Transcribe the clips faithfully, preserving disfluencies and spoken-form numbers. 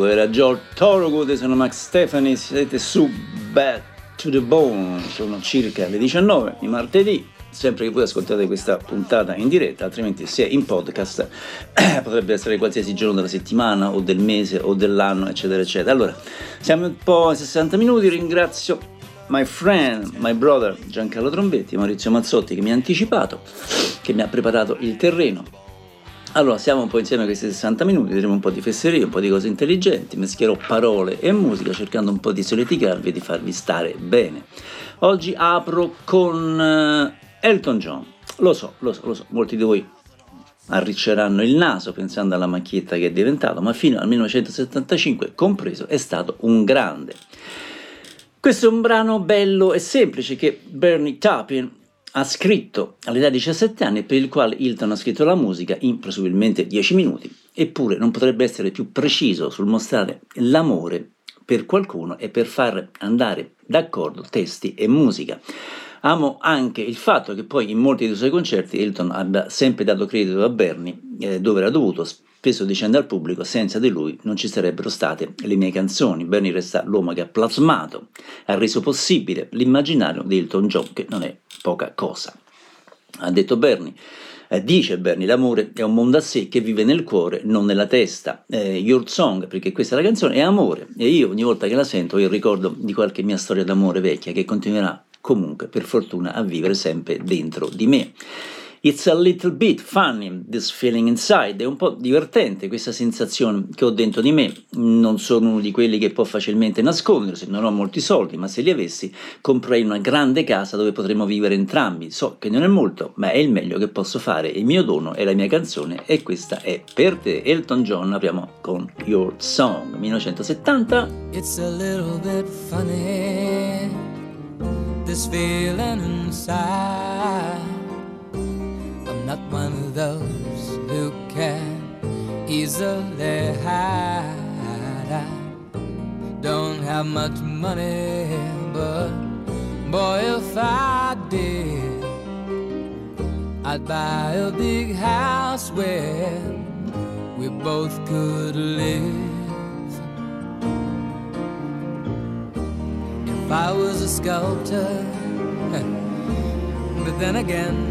Era Joel Torogood e sono Max Stefani, siete su Bad to the Bone, sono circa le diciannove di martedì, sempre che voi ascoltate questa puntata in diretta, altrimenti se è in podcast potrebbe essere qualsiasi giorno della settimana o del mese o dell'anno eccetera eccetera. Allora, siamo un po' a sessanta minuti, ringrazio my friend, my brother Giancarlo Trombetti e Maurizio Mazzotti che mi ha anticipato, che mi ha preparato il terreno. Allora, siamo un po' insieme a questi sessanta minuti, vedremo un po' di fesserie, un po' di cose intelligenti, mescherò parole e musica cercando un po' di solleticarvi e di farvi stare bene. Oggi apro con Elton John. Lo so, lo so, lo so, molti di voi arricceranno il naso pensando alla macchietta che è diventato, ma fino al millenovecentosettantacinque compreso è stato un grande. Questo è un brano bello e semplice che Bernie Taupin ha scritto all'età di diciassette anni, per il quale Elton ha scritto la musica in presumibilmente dieci minuti, eppure non potrebbe essere più preciso sul mostrare l'amore per qualcuno e per far andare d'accordo testi e musica. Amo anche il fatto che poi in molti dei suoi concerti Elton abbia sempre dato credito a Bernie, eh, dove era dovuto, spesso dicendo al pubblico: senza di lui non ci sarebbero state le mie canzoni. Bernie resta l'uomo che ha plasmato, ha reso possibile l'immaginario di Elton John, che non è poca cosa. Ha detto Bernie, eh, dice Bernie, l'amore è un mondo a sé che vive nel cuore, non nella testa. Eh, Your Song, perché questa è la canzone, è amore, e io ogni volta che la sento io ricordo di qualche mia storia d'amore vecchia che continuerà comunque, per fortuna, a vivere sempre dentro di me. It's a little bit funny, this feeling inside. È un po' divertente questa sensazione che ho dentro di me. Non sono uno di quelli che può facilmente nascondersi, non ho molti soldi, ma se li avessi comprerei una grande casa dove potremmo vivere entrambi. So che non è molto, ma è il meglio che posso fare. Il mio dono è la mia canzone e questa è per te. Elton John, apriamo con Your Song, millenovecentosettanta. It's a little bit funny, this feeling inside. Not one of those who can easily hide. I don't have much money, but boy, if I did, I'd buy a big house where we both could live. If I was a sculptor, but then again,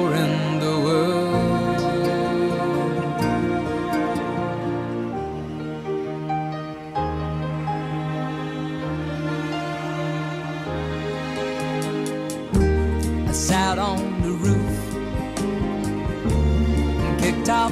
in the world. Out on the roof and kicked out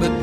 but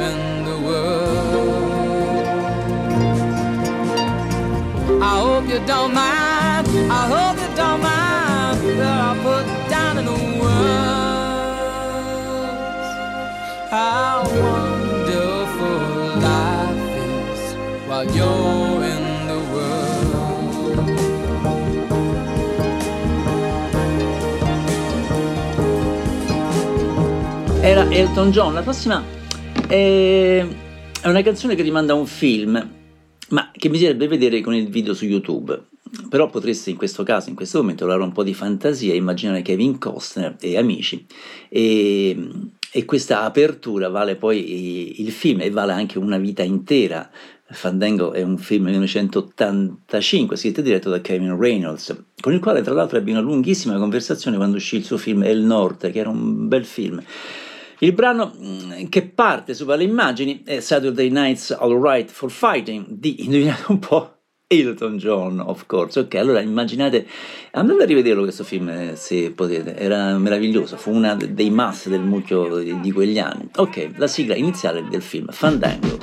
in the world. I hope you don't mind, I hope you don't mind that I put down in the words. How wonderful life is while you're in the world. Era Elton John. La prossima è una canzone che rimanda a un film, ma che bisognerebbe vedere con il video su YouTube. Però potreste in questo caso, in questo momento, usare un po' di fantasia e immaginare Kevin Costner e amici, e, e questa apertura vale poi il film e vale anche una vita intera. Fandango è un film del millenovecentottantacinque, scritto e diretto da Kevin Reynolds, con il quale tra l'altro ebbe una lunghissima conversazione quando uscì il suo film El Norte, che era un bel film. Il brano che parte sopra le immagini è Saturday Night's All Right for Fighting di, indovinate un po', Elton John, of course. Ok, allora immaginate, andate a rivederlo questo film se potete, era meraviglioso, fu uno dei must del mucchio di quegli anni. Ok, la sigla iniziale del film, Fandango.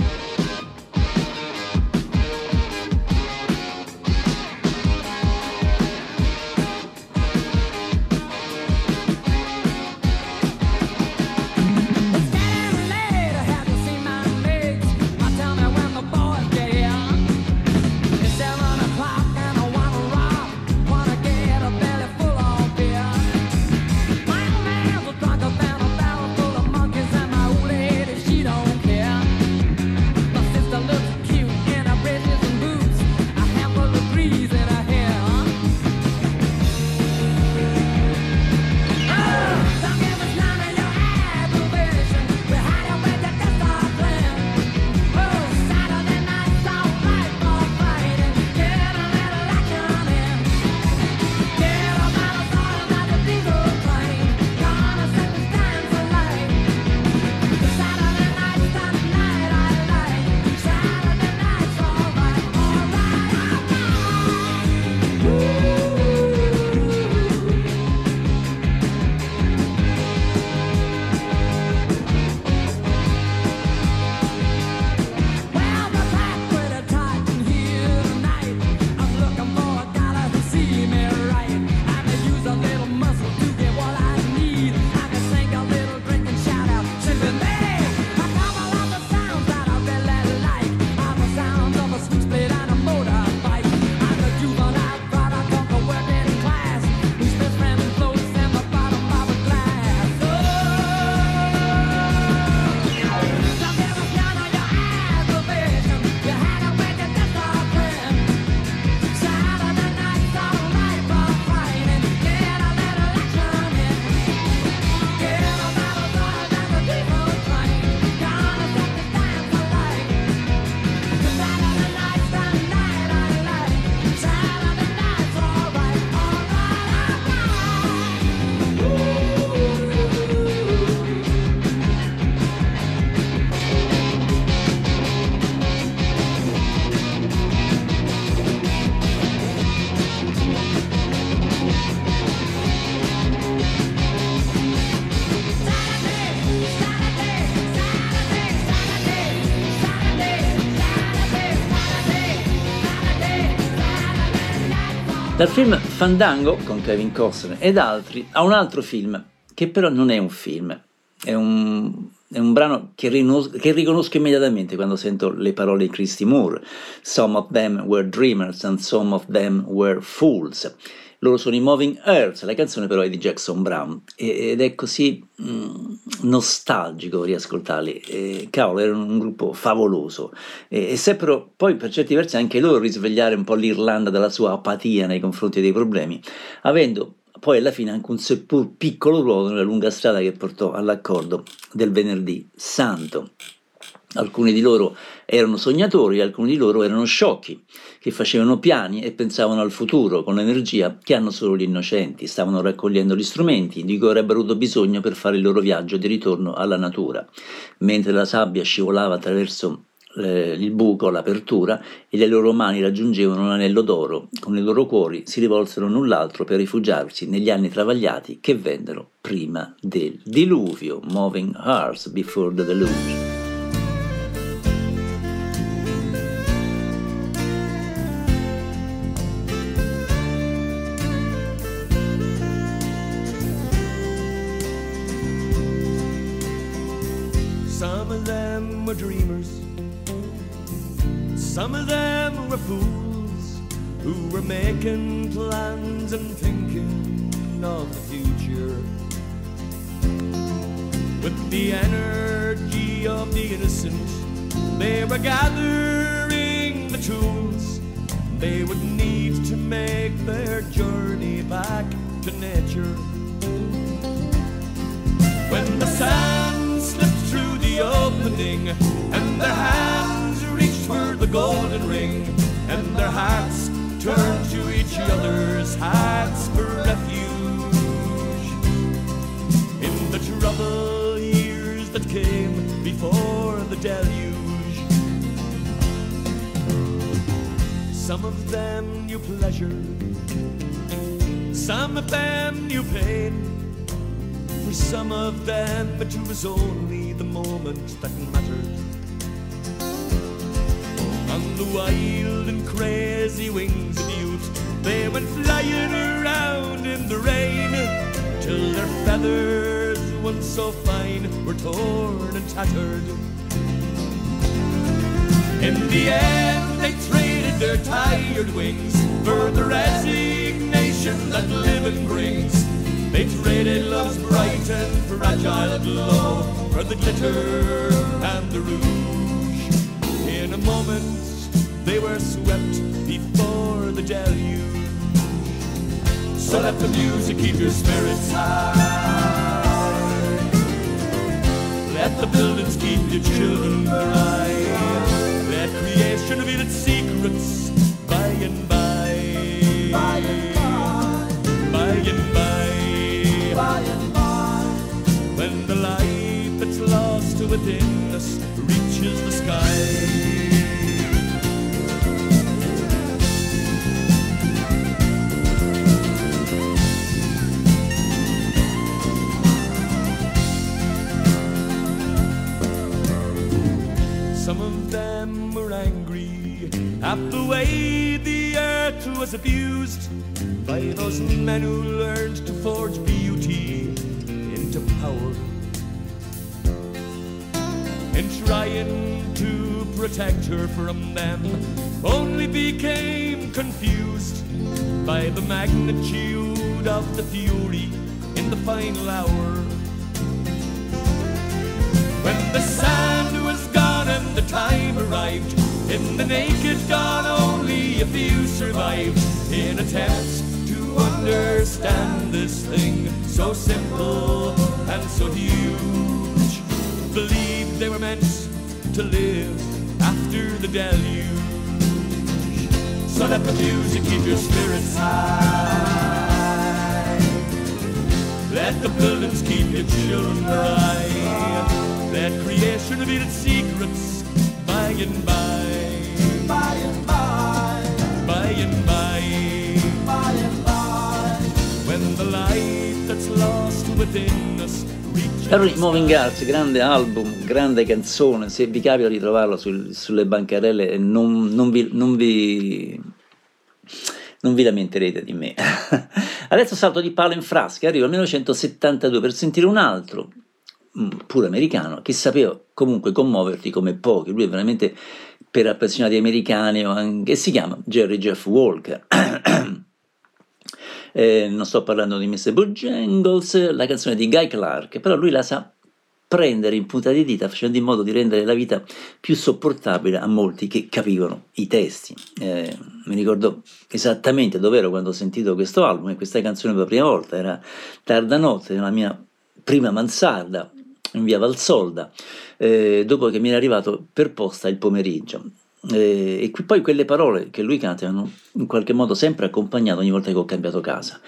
Dal film Fandango con Kevin Costner ed altri a un altro film che però non è un film, è un, è un brano che, rinos- che riconosco immediatamente quando sento le parole di Christy Moore. Some of them were dreamers and some of them were fools. Loro sono i Moving Hearts, la canzone però è di Jackson Browne ed è così mh, nostalgico riascoltarli. E, cavolo, erano un gruppo favoloso e, e seppero poi per certi versi anche loro risvegliare un po' l'Irlanda dalla sua apatia nei confronti dei problemi, avendo poi alla fine anche un seppur piccolo ruolo nella lunga strada che portò all'accordo del Venerdì Santo. Alcuni di loro erano sognatori, alcuni di loro erano sciocchi, che facevano piani e pensavano al futuro con l'energia che hanno solo gli innocenti. Stavano raccogliendo gli strumenti di cui avrebbero avuto bisogno per fare il loro viaggio di ritorno alla natura. Mentre la sabbia scivolava attraverso eh, il buco, l'apertura, e le loro mani raggiungevano l'anello d'oro, con i loro cuori si rivolsero null'altro per rifugiarsi negli anni travagliati che vennero prima del diluvio. Moving Hearts, Before the Deluge. Some of them were fools who were making plans and thinking of the future. With the energy of the innocent, they were gathering the tools they would need to make their journey back to nature. When the sand slipped through the opening and their hands for the golden ring, and their hearts turned to each other's hearts for refuge. In the troubled years that came before the deluge, some of them knew pleasure, some of them knew pain. For some of them it was only the moment that mattered. On the wild and crazy wings of youth, they went flying around in the rain, till their feathers, once so fine, were torn and tattered. In the end, they traded their tired wings for the resignation that living brings. They traded love's bright and fragile glow for the glitter and the rouge. In a moment, they were swept before the deluge. So let the music keep your spirits high. Let the buildings keep your children cry. Let creation reveal its secrets by and by. By and by. By and by. By and by. When the light that's lost within us reaches the sky. Some of them were angry at the way the earth was abused by those men who learned to forge beauty into power. And trying to protect her from them, only became confused by the magnitude of the fury in the final hour. When the sand was gone and the time arrived, in the naked dawn only a few survived, in attempts to understand this thing so simple and so huge. Believed they were meant to live after the deluge. So let the music keep your spirits high. Let the buildings keep your children bright. That creation of its secrets by and by. By and by. By and by. By and by. When the light that's lost within us reaches. Harry Moving Hearts, grande album, grande canzone. Se vi capita di trovarla sul, sulle bancarelle, non, non vi. Non vi... non vi lamenterete di me. Adesso salto di palo in frasca, arrivo al millenovecentosettantadue per sentire un altro, pure americano, che sapeva comunque commuoverti come pochi. Lui è veramente per appassionati americani, anche, si chiama Jerry Jeff Walker. eh, non sto parlando di mister Bojangles, la canzone di Guy Clark, però lui la sa prendere in punta di dita, facendo in modo di rendere la vita più sopportabile a molti che capivano i testi. Eh, mi ricordo esattamente dove ero quando ho sentito questo album e questa canzone per la prima volta. Era tarda notte nella mia prima mansarda, in via Valsolda, eh, dopo che mi era arrivato per posta il pomeriggio. Eh, e qui poi quelle parole che lui canta hanno in qualche modo sempre accompagnato ogni volta che ho cambiato casa.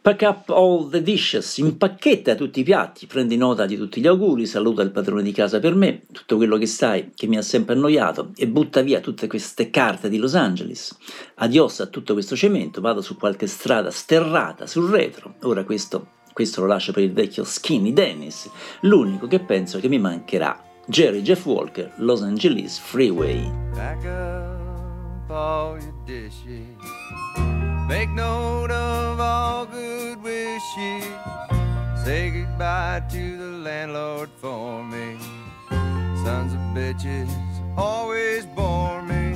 Pack up all the dishes, impacchetta tutti i piatti, prendi nota di tutti gli auguri, saluta il padrone di casa per me, tutto quello che sai che mi ha sempre annoiato, e butta via tutte queste carte di Los Angeles. Adios a tutto questo cemento, vado su qualche strada sterrata, sul retro. Ora questo, questo lo lascio per il vecchio Skinny Dennis, l'unico che penso che mi mancherà. Jerry Jeff Walker, Los Angeles Freeway. Pack up all your dishes, make note of all good wishes, say goodbye to the landlord for me, sons of bitches always bore me,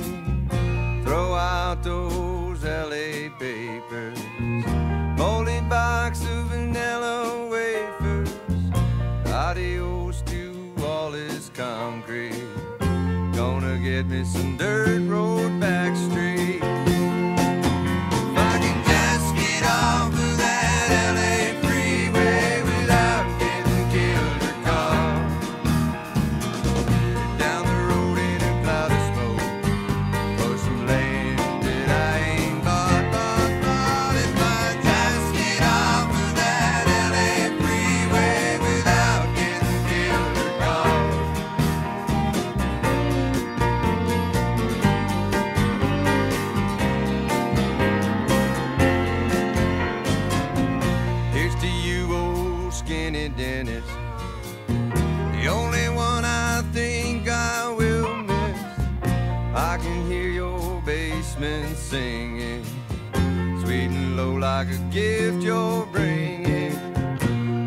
throw out those L A papers, moldy box of vanilla wafers, adios to all is concrete, gonna get me some dirt road back street. Off of that L A freeway without getting killed or caught, down the road in a cloud of smoke, for some land that I ain't bought, bought, bought. If I just get off of that L A freeway without getting killed or caught. Here's to you, old skinny Dennis, the only one I think I will miss. I can hear your basement singing, sweet and low like a gift you're bringing.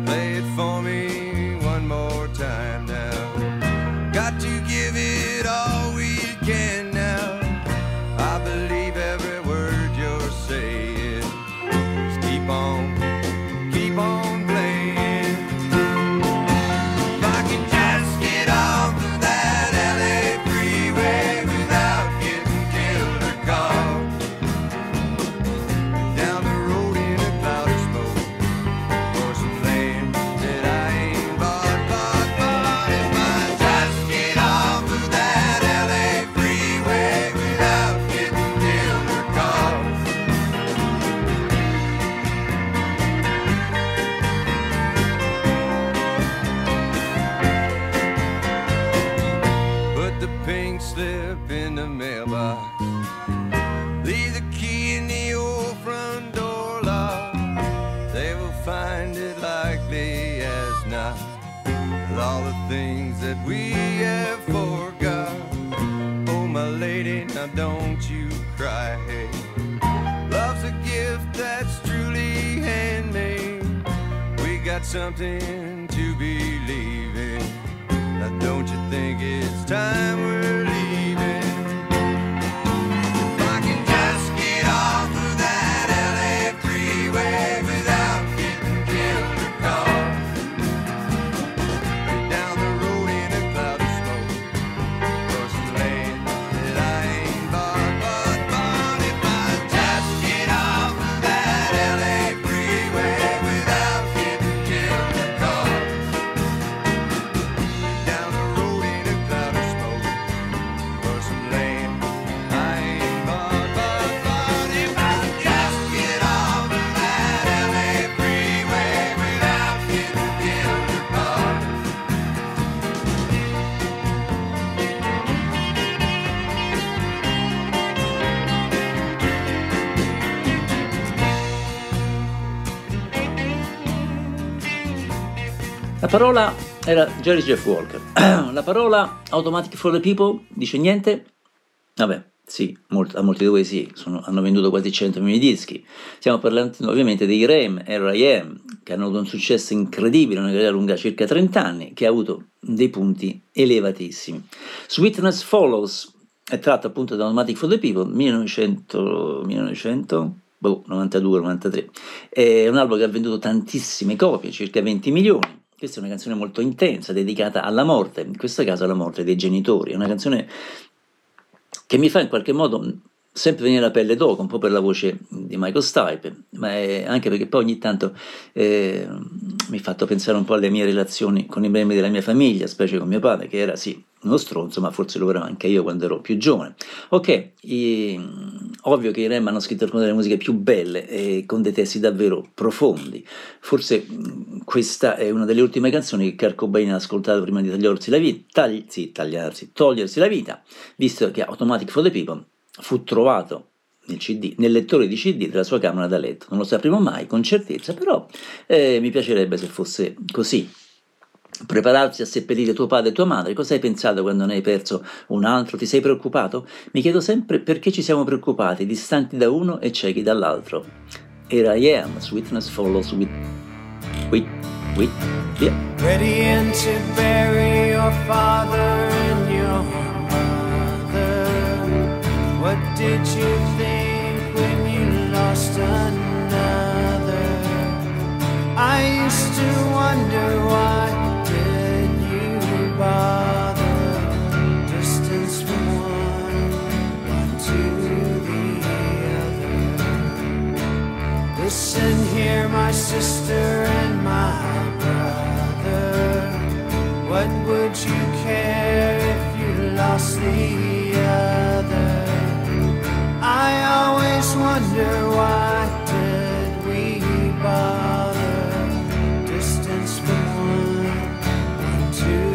Play it for me one more time now, got to give it all we can now. I believe every word you're saying, just keep on, keep on. Something to believe in. Now don't you think it's time we're leaving? I can just get off of that L A freeway without getting killed or caught, down the road in a cloud of smoke, across the land that I ain't bought, bought, bought. If I just get off of that L A freeway without La parola era Jerry Jeff Walker. La parola Automatic for the People dice niente? Vabbè, sì, molto, a molti di voi sì, sono, hanno venduto quasi cento milioni di dischi. Stiamo parlando ovviamente dei R E M, R E M, che hanno avuto un successo incredibile, una carriera lunga circa trenta anni, che ha avuto dei punti elevatissimi. Sweetness Follows è tratto appunto da Automatic for the People, millenovecento... millenovecento... boh, novantadue novantatré. È un album che ha venduto tantissime copie, circa venti milioni. Questa è una canzone molto intensa, dedicata alla morte, in questo caso alla morte dei genitori. È una canzone che mi fa in qualche modo sempre venire la pelle d'oca, un po' per la voce di Michael Stipe, ma è anche perché poi ogni tanto eh, mi ha fatto pensare un po' alle mie relazioni con i membri della mia famiglia, specie con mio padre, che era sì uno stronzo, ma forse lo ero anche io quando ero più giovane. Ok, i, ovvio che i R E M hanno scritto alcune delle musiche più belle e con dei testi davvero profondi. Forse questa è una delle ultime canzoni che Kurt Cobain ha ascoltato prima di tagliarsi la vita, tagli, sì, tagliarsi, togliersi la vita, visto che Automatic for the People fu trovato nel C D, nel lettore di C D della sua camera da letto. Non lo sapremo mai con certezza, però eh, mi piacerebbe se fosse così. Prepararsi a seppellire tuo padre e tua madre, cosa hai pensato quando ne hai perso un altro? Ti sei preoccupato? Mi chiedo sempre perché ci siamo preoccupati, distanti da uno e ciechi dall'altro. Here I am, sweetness follows with with with yeah. Ready and to bury your father and your mother. What did you think when you lost another? I used to wonder why. By the distance from one, one to the other. Listen here, my sister and my brother. What would you care if you lost the other? I always wonder why did we bother? Distance from one, one to the other.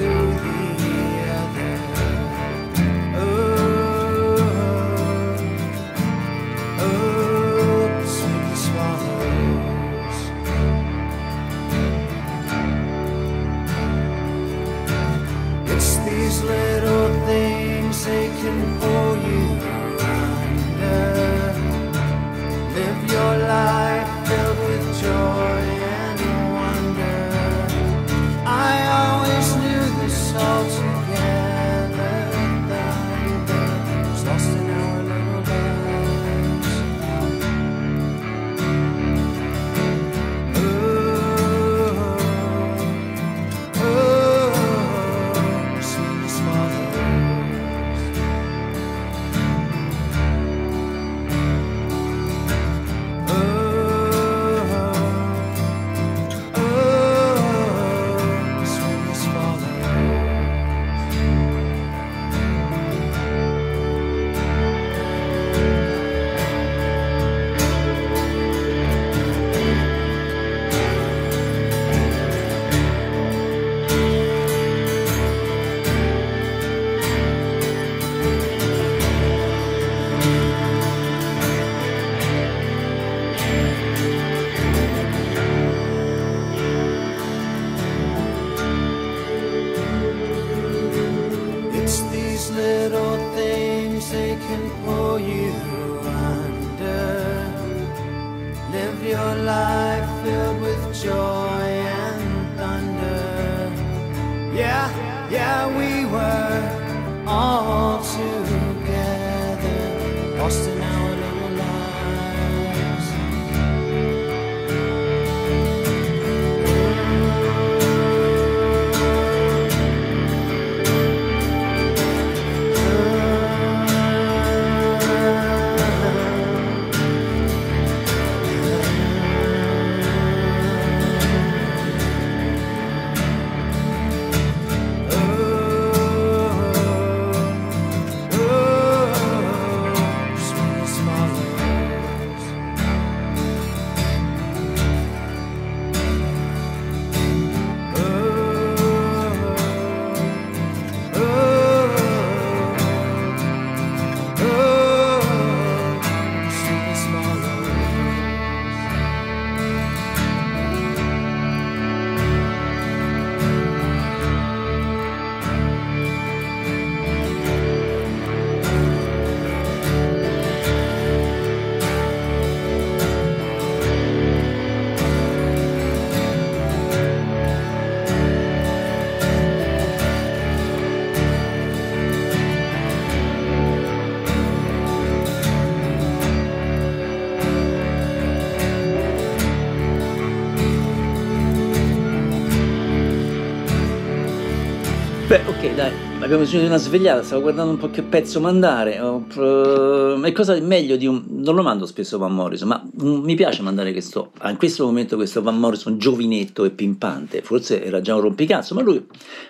Dai, Abbiamo bisogno di una svegliata, stavo guardando un po' che pezzo mandare. E cosa è meglio di un... Non lo mando spesso Van Morrison, ma mi piace mandare questo, in questo momento questo Van Morrison giovinetto e pimpante. Forse era già un rompicazzo, ma lui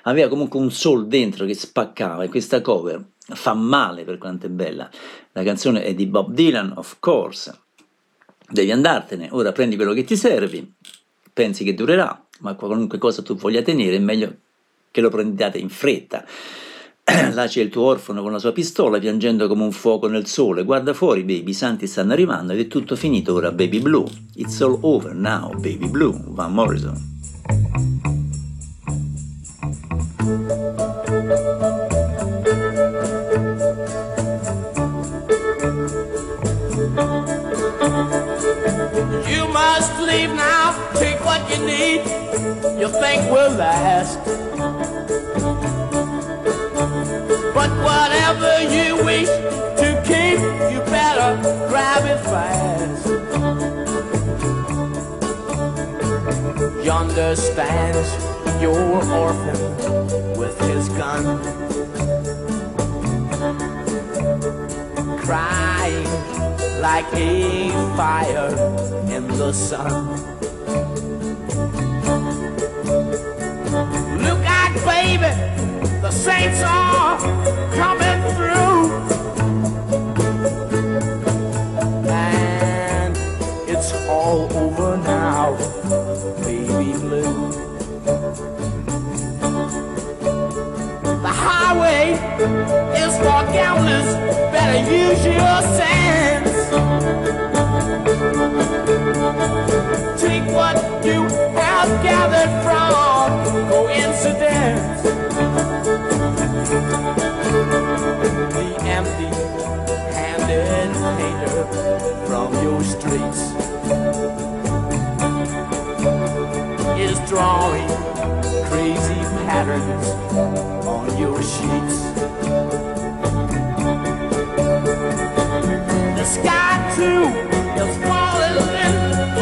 aveva comunque un soul dentro che spaccava, e questa cover fa male per quanto è bella. La canzone è di Bob Dylan, of course. Devi andartene, ora prendi quello che ti servi, pensi che durerà, ma qualunque cosa tu voglia tenere è meglio che lo prendiate in fretta. Là c'è il tuo orfano con la sua pistola piangendo come un fuoco nel sole. Guarda fuori, baby, i santi stanno arrivando ed è tutto finito ora, baby blue. It's all over now, baby blue. Van Morrison. You must leave now, take what you need, you think will last. But whatever you wish to keep, you better grab it fast. Yonder stands your orphan with his gun, crying like a fire in the sun. Look out, baby! The saints are coming through, and it's all over now, baby blue. The highway is for gamblers, better use your sense. Take what you have gathered from coincidence. The empty-handed hater from your streets is drawing crazy patterns on your sheets. The sky too is falling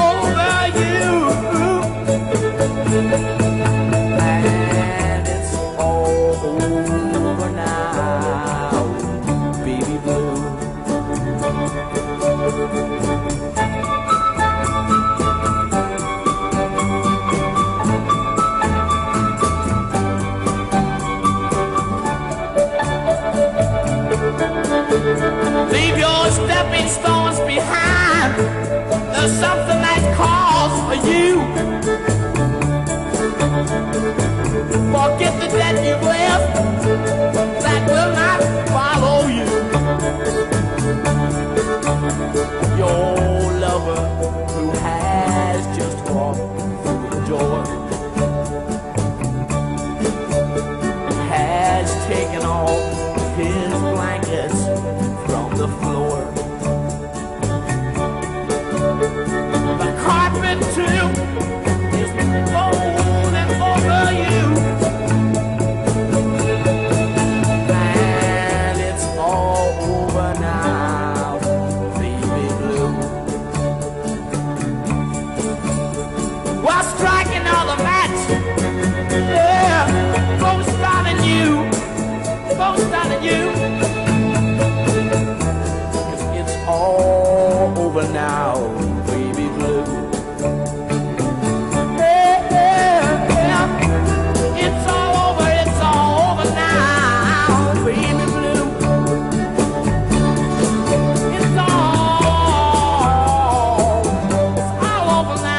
over you, and it's all over. Leave your stepping stones behind. There's something that calls for you. Forget the debt you've left, that will not follow you. Your lover who has just walked through the door has taken off his blankets from the floor. The carpet too is rolling over you, and it's all over now, baby blue. While striking all the match, yeah, folks starting you, folks starting you. All over now, baby blue. Yeah, yeah, yeah. It's all over, it's all over now, baby blue. It's all, it's all over now.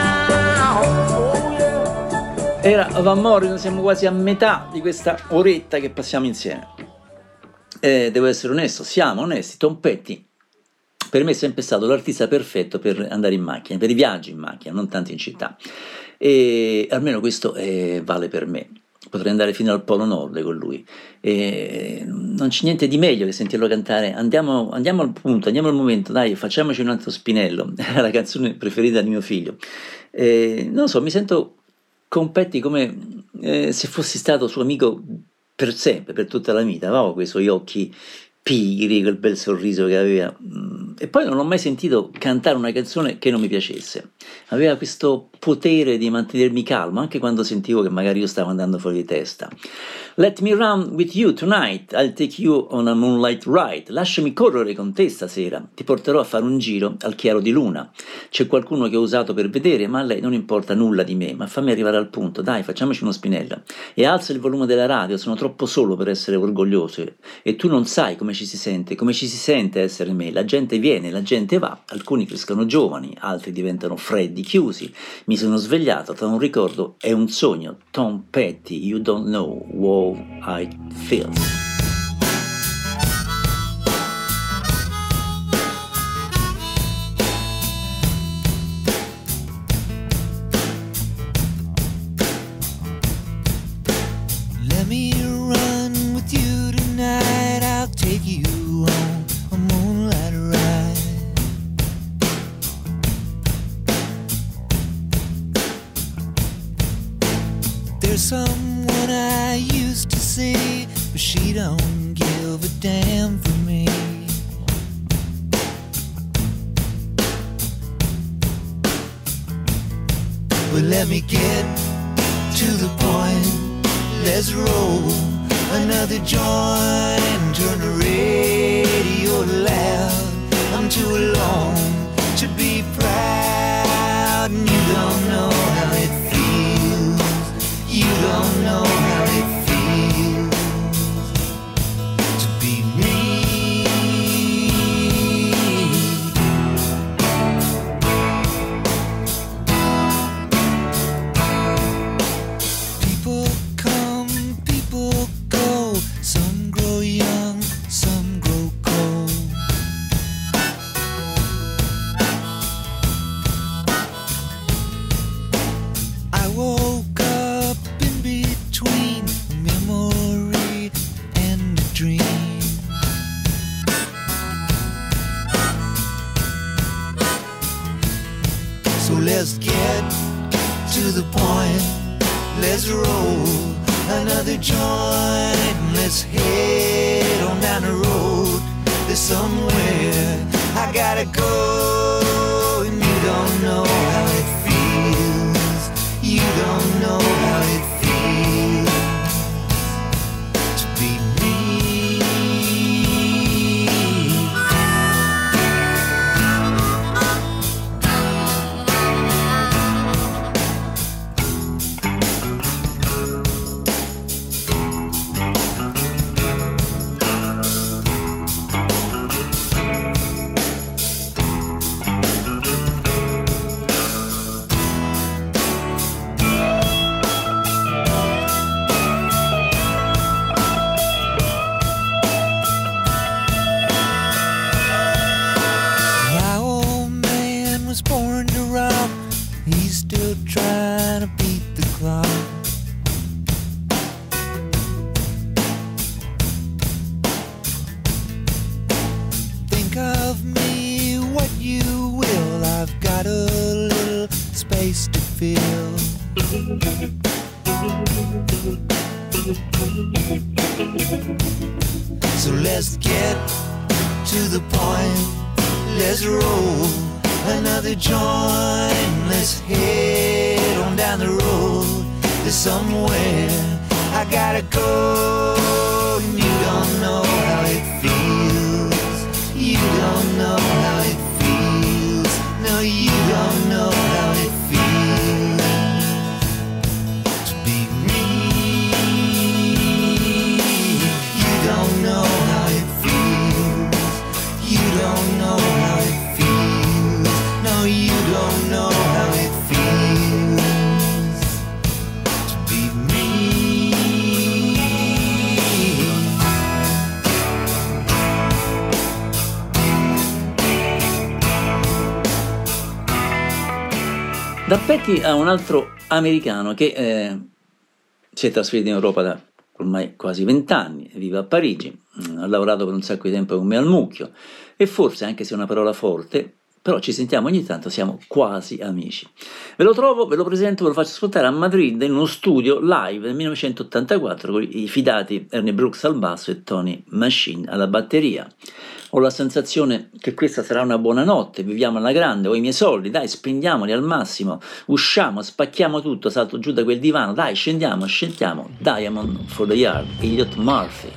Oh, yeah. Era Van Morrison, siamo quasi a metà di questa oretta che passiamo insieme. Eh, devo essere onesto, siamo onesti, Tom Petty per me è sempre stato l'artista perfetto per andare in macchina, per i viaggi in macchina, non tanto in città. E almeno questo eh, vale per me. Potrei andare fino al Polo Nord con lui. E non c'è niente di meglio che sentirlo cantare. Andiamo, andiamo al punto, andiamo al momento, dai, facciamoci un altro spinello. È la canzone preferita di mio figlio. E, non lo so, mi sento con Petty come eh, se fossi stato suo amico per sempre, per tutta la vita. Avevo quei suoi occhi pigri, quel bel sorriso che aveva, e poi non ho mai sentito cantare una canzone che non mi piacesse. Aveva questo potere di mantenermi calmo anche quando sentivo che magari io stavo andando fuori di testa. Let me run with you tonight, I'll take you on a moonlight ride. Lasciami correre con te stasera, ti porterò a fare un giro al chiaro di luna. C'è qualcuno che ho usato per vedere, ma a lei non importa nulla di me, ma fammi arrivare al punto, dai, facciamoci uno Spinella. E alza il volume della radio, sono troppo solo per essere orgoglioso e tu non sai come ci si sente, come ci si sente essere me. La gente viene, la gente va, alcuni crescono giovani, altri diventano freddi, chiusi. Mi sono svegliato tra un ricordo e un sogno. Tom Petty, You Don't Know What I Feel. Let me run with you tonight, I'll take you on a moonlight ride. There's someone I used to see, but she don't give a damn for me. But let me get to the point, let's roll another joint, turn the radio loud, I'm too alone to be proud. And you don't know how it feels, you don't know how it feels to be me. People come, people go, some grow young, some grow cold. I woke up in between a memory and a dream. So let's get to the point, let's roll another joint, let's head on down the road. There's somewhere I gotta go, and you don't know how it feels, you don't know how it feels to be me. My old man was born to rock, he's still trying to beat the clock. Think of me what you will, I've got a little space to fill. So let's get to the point, let's roll another joint, let's head on down the road. There's somewhere I gotta go, and you don't know how it feels, you don't know how it feels, no you don't know how it feels to be me. You don't know how it feels, you don't know how it feels, no you don't know how it feels to be me. Da Petty a un altro americano che eh, si è trasferito in Europa da ormai quasi vent'anni, vive a Parigi, ha lavorato per un sacco di tempo con me al mucchio, e forse, anche se è una parola forte, però ci sentiamo ogni tanto, siamo quasi amici. Ve lo trovo, ve lo presento, ve lo faccio ascoltare a Madrid in uno studio live nel millenovecentottantaquattro con i fidati Ernie Brooks al basso e Tony Machine alla batteria. Ho la sensazione che questa sarà una buona notte, viviamo alla grande, ho i miei soldi, dai, spendiamoli al massimo, usciamo, spacchiamo tutto, salto giù da quel divano, dai, scendiamo, scendiamo, Diamond for the Yard, Elliot Murphy.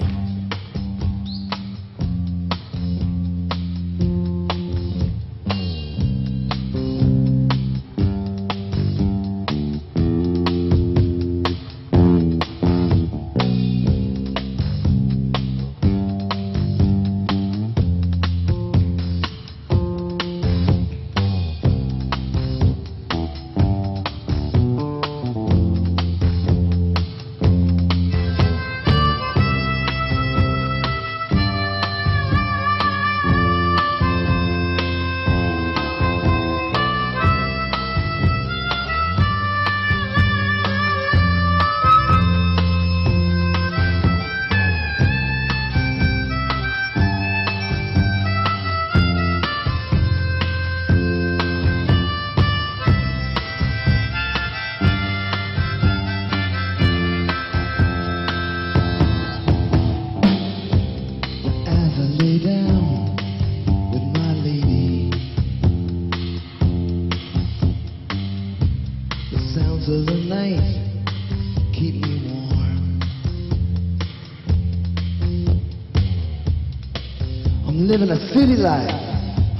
City life,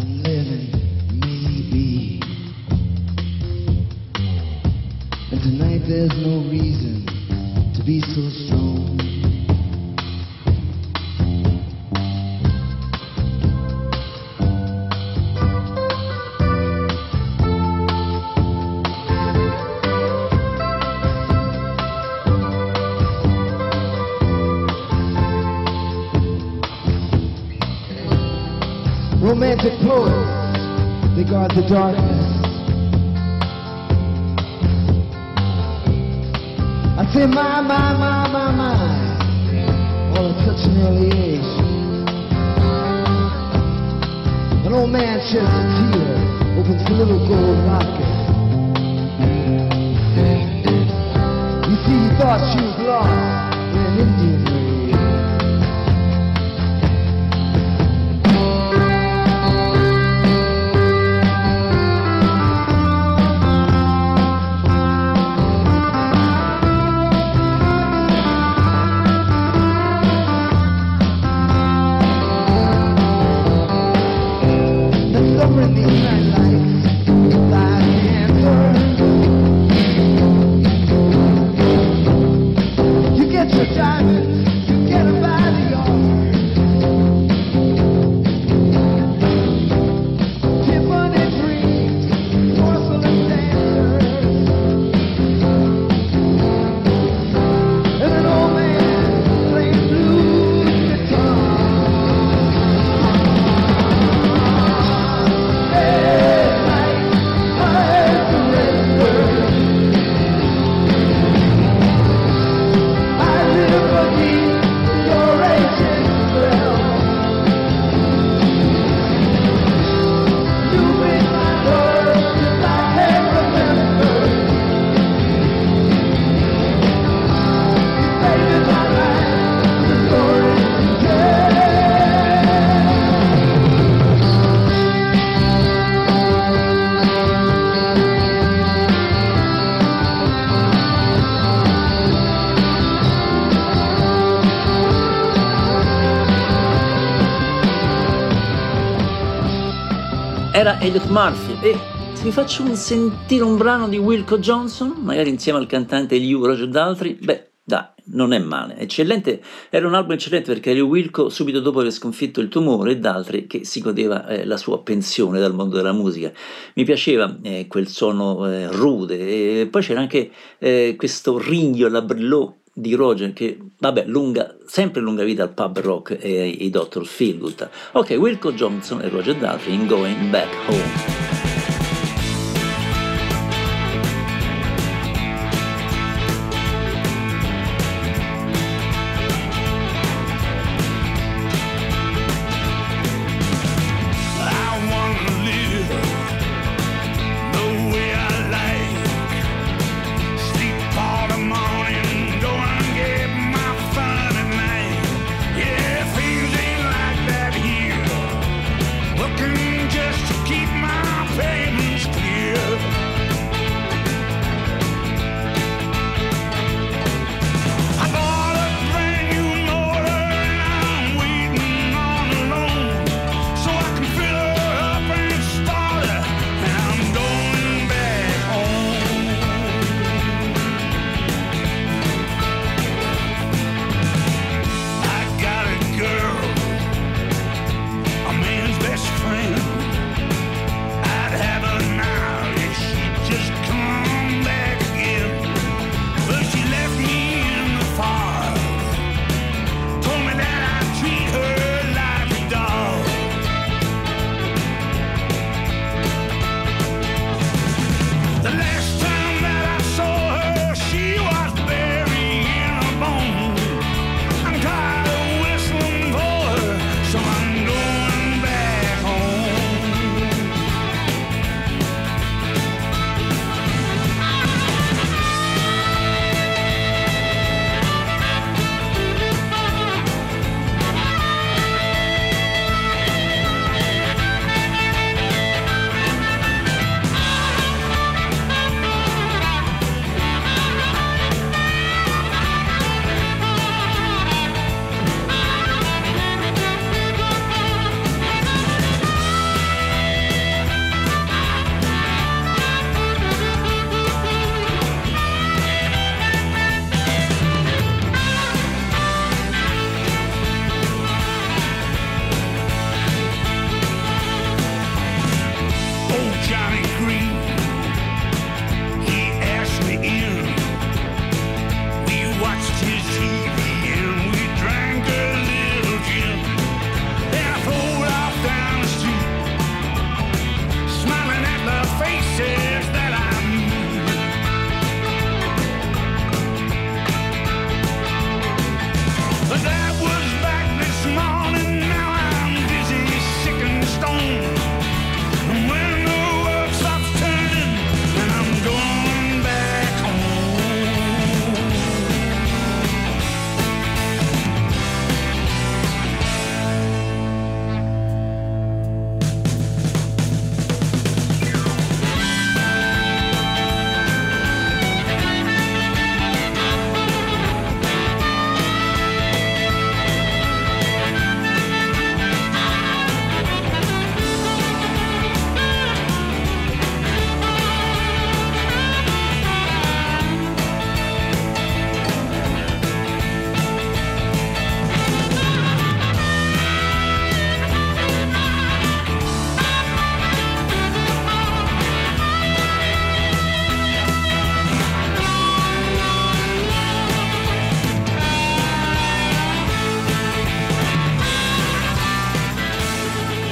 I'm living maybe, and tonight there's no reason to be so strong. Romantic poets, they guard the darkness. I say my, my, my, my, my, all at such an early age. An old man sheds a tear, opens a little gold locket. You see, he thought she was lost in an Indian race. Era Elliot Murphy e vi faccio un sentire un brano di Wilco Johnson, magari insieme al cantante Liu Roger Daltrey, beh dai, non è male, eccellente, era un album eccellente perché Liu Wilco subito dopo aver sconfitto il tumore e Daltrey che si godeva eh, la sua pensione dal mondo della musica. Mi piaceva eh, quel suono eh, rude e poi c'era anche eh, questo ringhio alla Brillò di Roger che, vabbè, lunga, sempre lunga vita al pub rock e ai doctor Feelgood. Ok, Wilco Johnson e Roger Daltrey in Going Back Home. I wanna live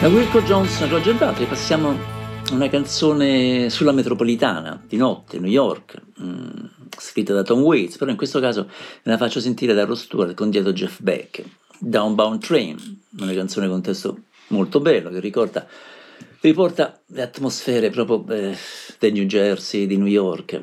Da Wilco Johnson a Roger Daltrey passiamo a una canzone sulla metropolitana di notte, New York, mh, scritta da Tom Waits, però in questo caso me la faccio sentire da Rod Stewart con dietro Jeff Beck, Downbound Train, una canzone con un testo molto bello che ricorda, riporta le atmosfere proprio eh, del New Jersey, di New York.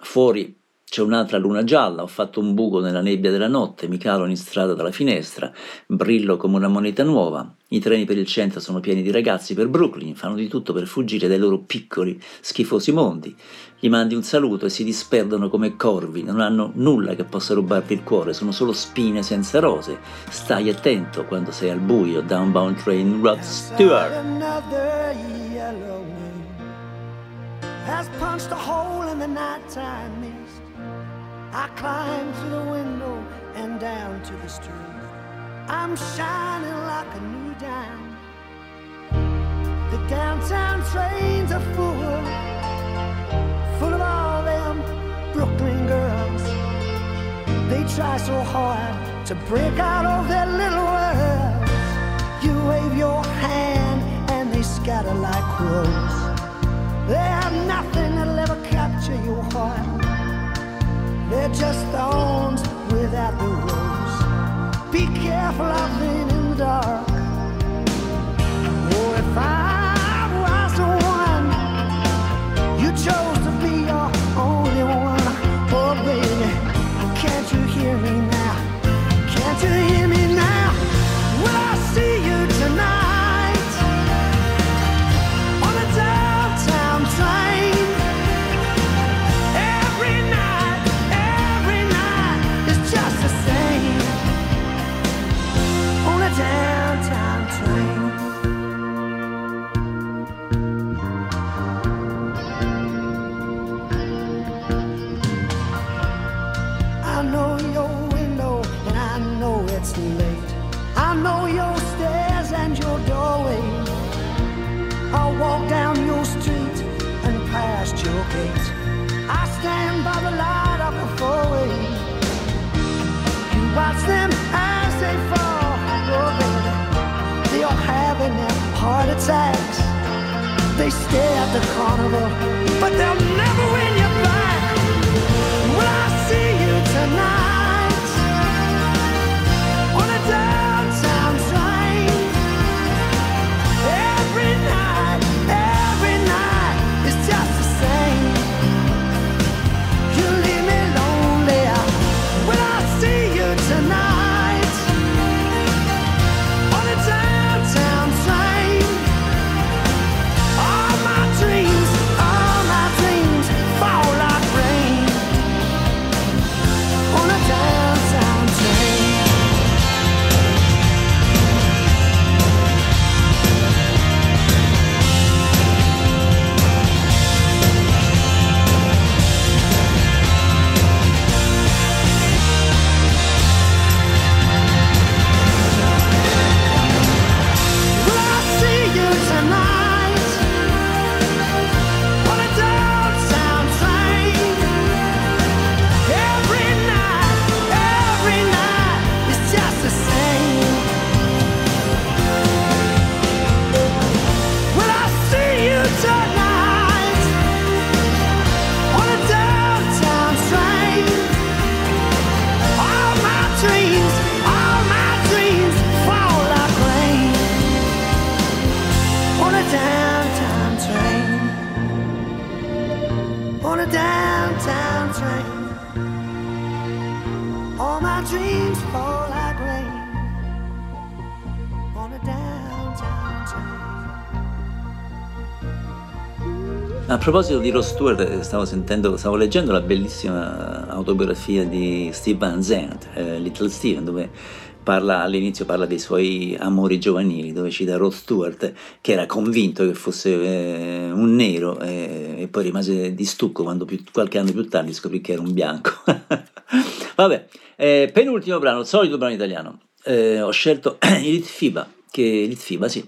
Fuori c'è un'altra luna gialla, ho fatto un buco nella nebbia della notte, mi calo in strada dalla finestra, brillo come una moneta nuova, i treni per il centro sono pieni di ragazzi per Brooklyn, fanno di tutto per fuggire dai loro piccoli, schifosi mondi, gli mandi un saluto e si disperdono come corvi, non hanno nulla che possa rubarti il cuore, sono solo spine senza rose, stai attento quando sei al buio, Downbound Train, Rod Stewart. I climb to the window and down to the street. I'm shining like a new dime. The downtown trains are full, full of all them Brooklyn girls. They try so hard to break out of their little worlds. You wave your hand and they scatter like crows. They have nothing that'll ever capture your heart. They're just thorns without the rose. Be careful, I've been in the dark. Oh, if I was the one you chose to be your only one. Oh, baby, can't you hear me now? Can't you hear me now? Will I see you tonight on a downtown train? Downtown train. I know your window and I know it's late. I know your stairs and your doorway. I'll walk down your street and past your gate. I stand by the light of the four-way. You watch them as they fall. Oh, baby, they are having their heart attacks. They stare at the carnival, but they'll never win you back. Will I see you tonight on a downtown train? Every night, every night is just the same. You leave me lonely. Will I see you tonight? A proposito di Rod Stewart, stavo sentendo, stavo leggendo la bellissima autobiografia di Steve Van Zandt, eh, Little Steven, dove parla, all'inizio parla dei suoi amori giovanili, dove cita Rod Stewart che era convinto che fosse eh, un nero eh, e poi rimase di stucco quando più, qualche anno più tardi scoprì che era un bianco. Vabbè, eh, penultimo brano, solito brano italiano, eh, ho scelto Litfiba, che Litfiba sì,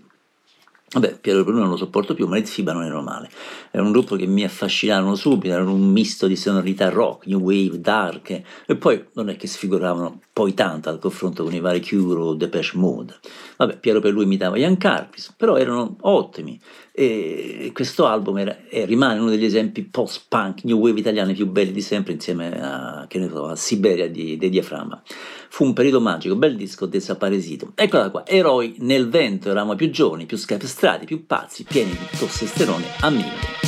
Vabbè, Piero per uno non lo sopporto più, ma Litfiba non ero male. Era un gruppo che mi affascinavano subito, era un misto di sonorità rock, new wave, dark, e poi non è che sfiguravano poi tanto al confronto con i vari Cure o Depeche Mode. Vabbè, Piero per lui imitava Ian Karpis, però erano ottimi, e questo album era, e rimane uno degli esempi post-punk, new wave italiani più belli di sempre, insieme a, che ne so, a Siberia di, di Diaframma. Fu un periodo magico, bel disco desaparecido. Eccola qua, Eroi nel vento, eravamo più giovani, più scapestrati, più pazzi, pieni di tossesterone a mille.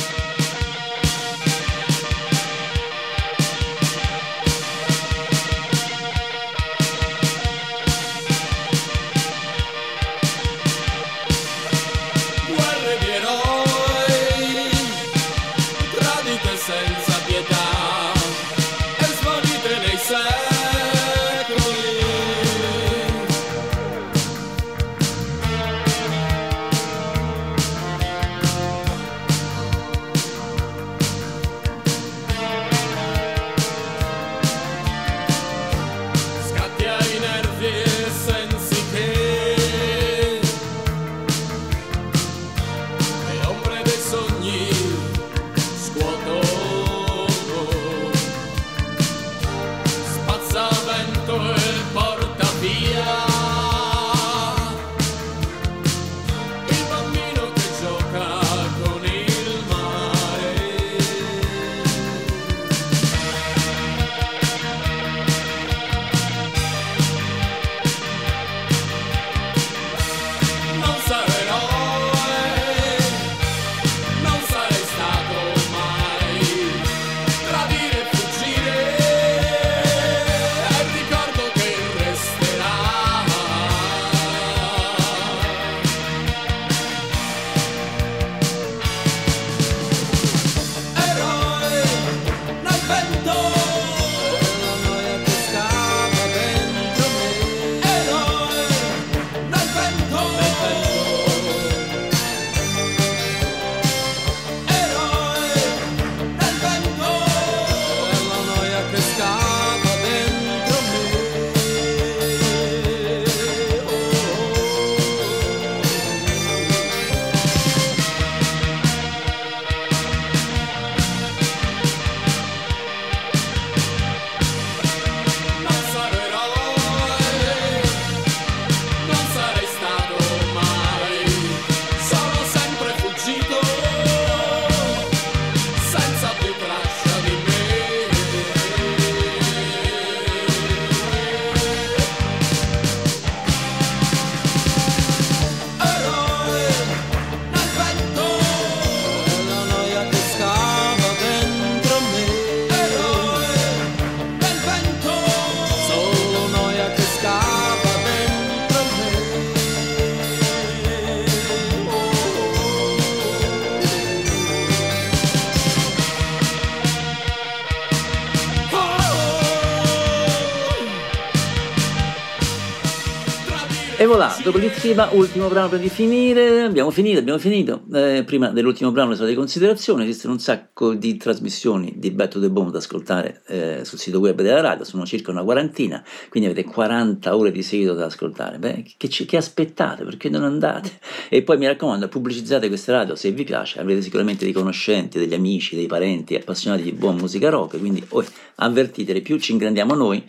E voilà, dopo Litfiba, ultimo brano per finire, abbiamo finito, abbiamo finito, eh, prima dell'ultimo brano le solite considerazioni, esistono un sacco di trasmissioni di Bad to the Bone da ascoltare eh, sul sito web della radio, sono circa una quarantina, quindi avete quaranta ore di seguito da ascoltare. Beh, che, che aspettate, perché non andate? E poi mi raccomando, pubblicizzate questa radio se vi piace, avrete sicuramente dei conoscenti, degli amici, dei parenti appassionati di buona musica rock, quindi oh, avvertiteli, più ci ingrandiamo noi,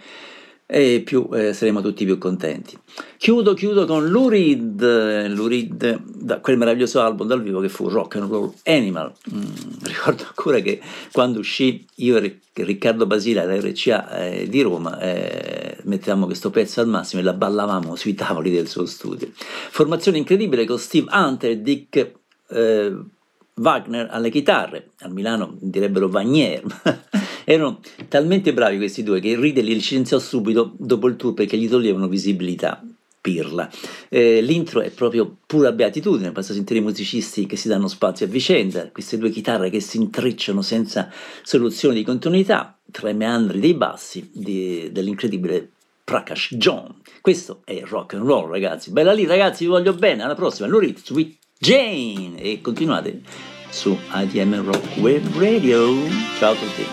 e più eh, saremo tutti più contenti. Chiudo, chiudo con Lou Reed, Lou Reed, da quel meraviglioso album dal vivo che fu Rock and Roll Animal. Mm, ricordo ancora che quando uscì io e Riccardo Basile all'R C A eh, di Roma eh, mettevamo questo pezzo al massimo e la ballavamo sui tavoli del suo studio. Formazione incredibile con Steve Hunter e Dick eh, Wagner alle chitarre, al Milano direbbero Vanier. Erano talmente bravi questi due che Reed li licenziò subito dopo il tour perché gli toglievano visibilità. Pirla. Eh, l'intro è proprio pura beatitudine, basta sentire i musicisti che si danno spazio a vicenda, queste due chitarre che si intrecciano senza soluzione di continuità, tra i meandri dei bassi di, dell'incredibile Prakash John. Questo è rock and roll, ragazzi. Bella lì, ragazzi, vi voglio bene. Alla prossima, Lou Reed, Sweet Jane, e continuate su I D M Rock Web Radio. Ciao a tutti.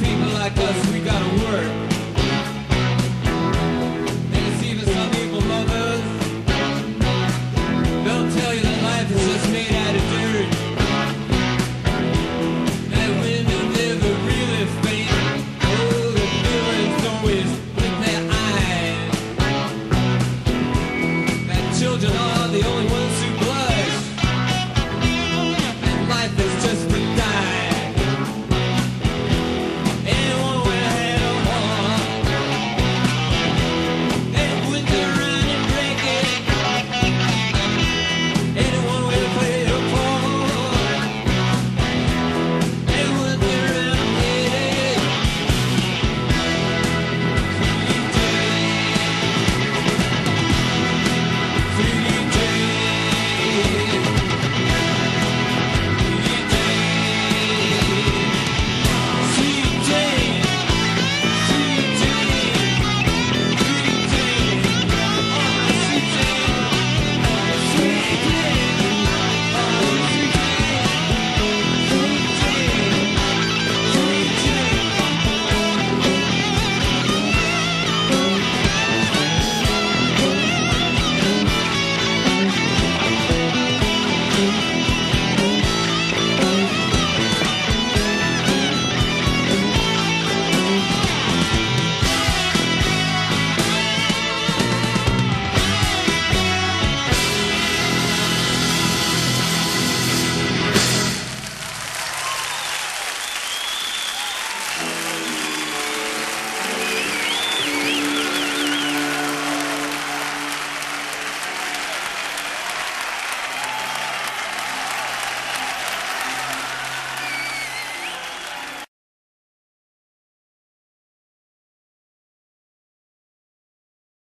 People like us, we got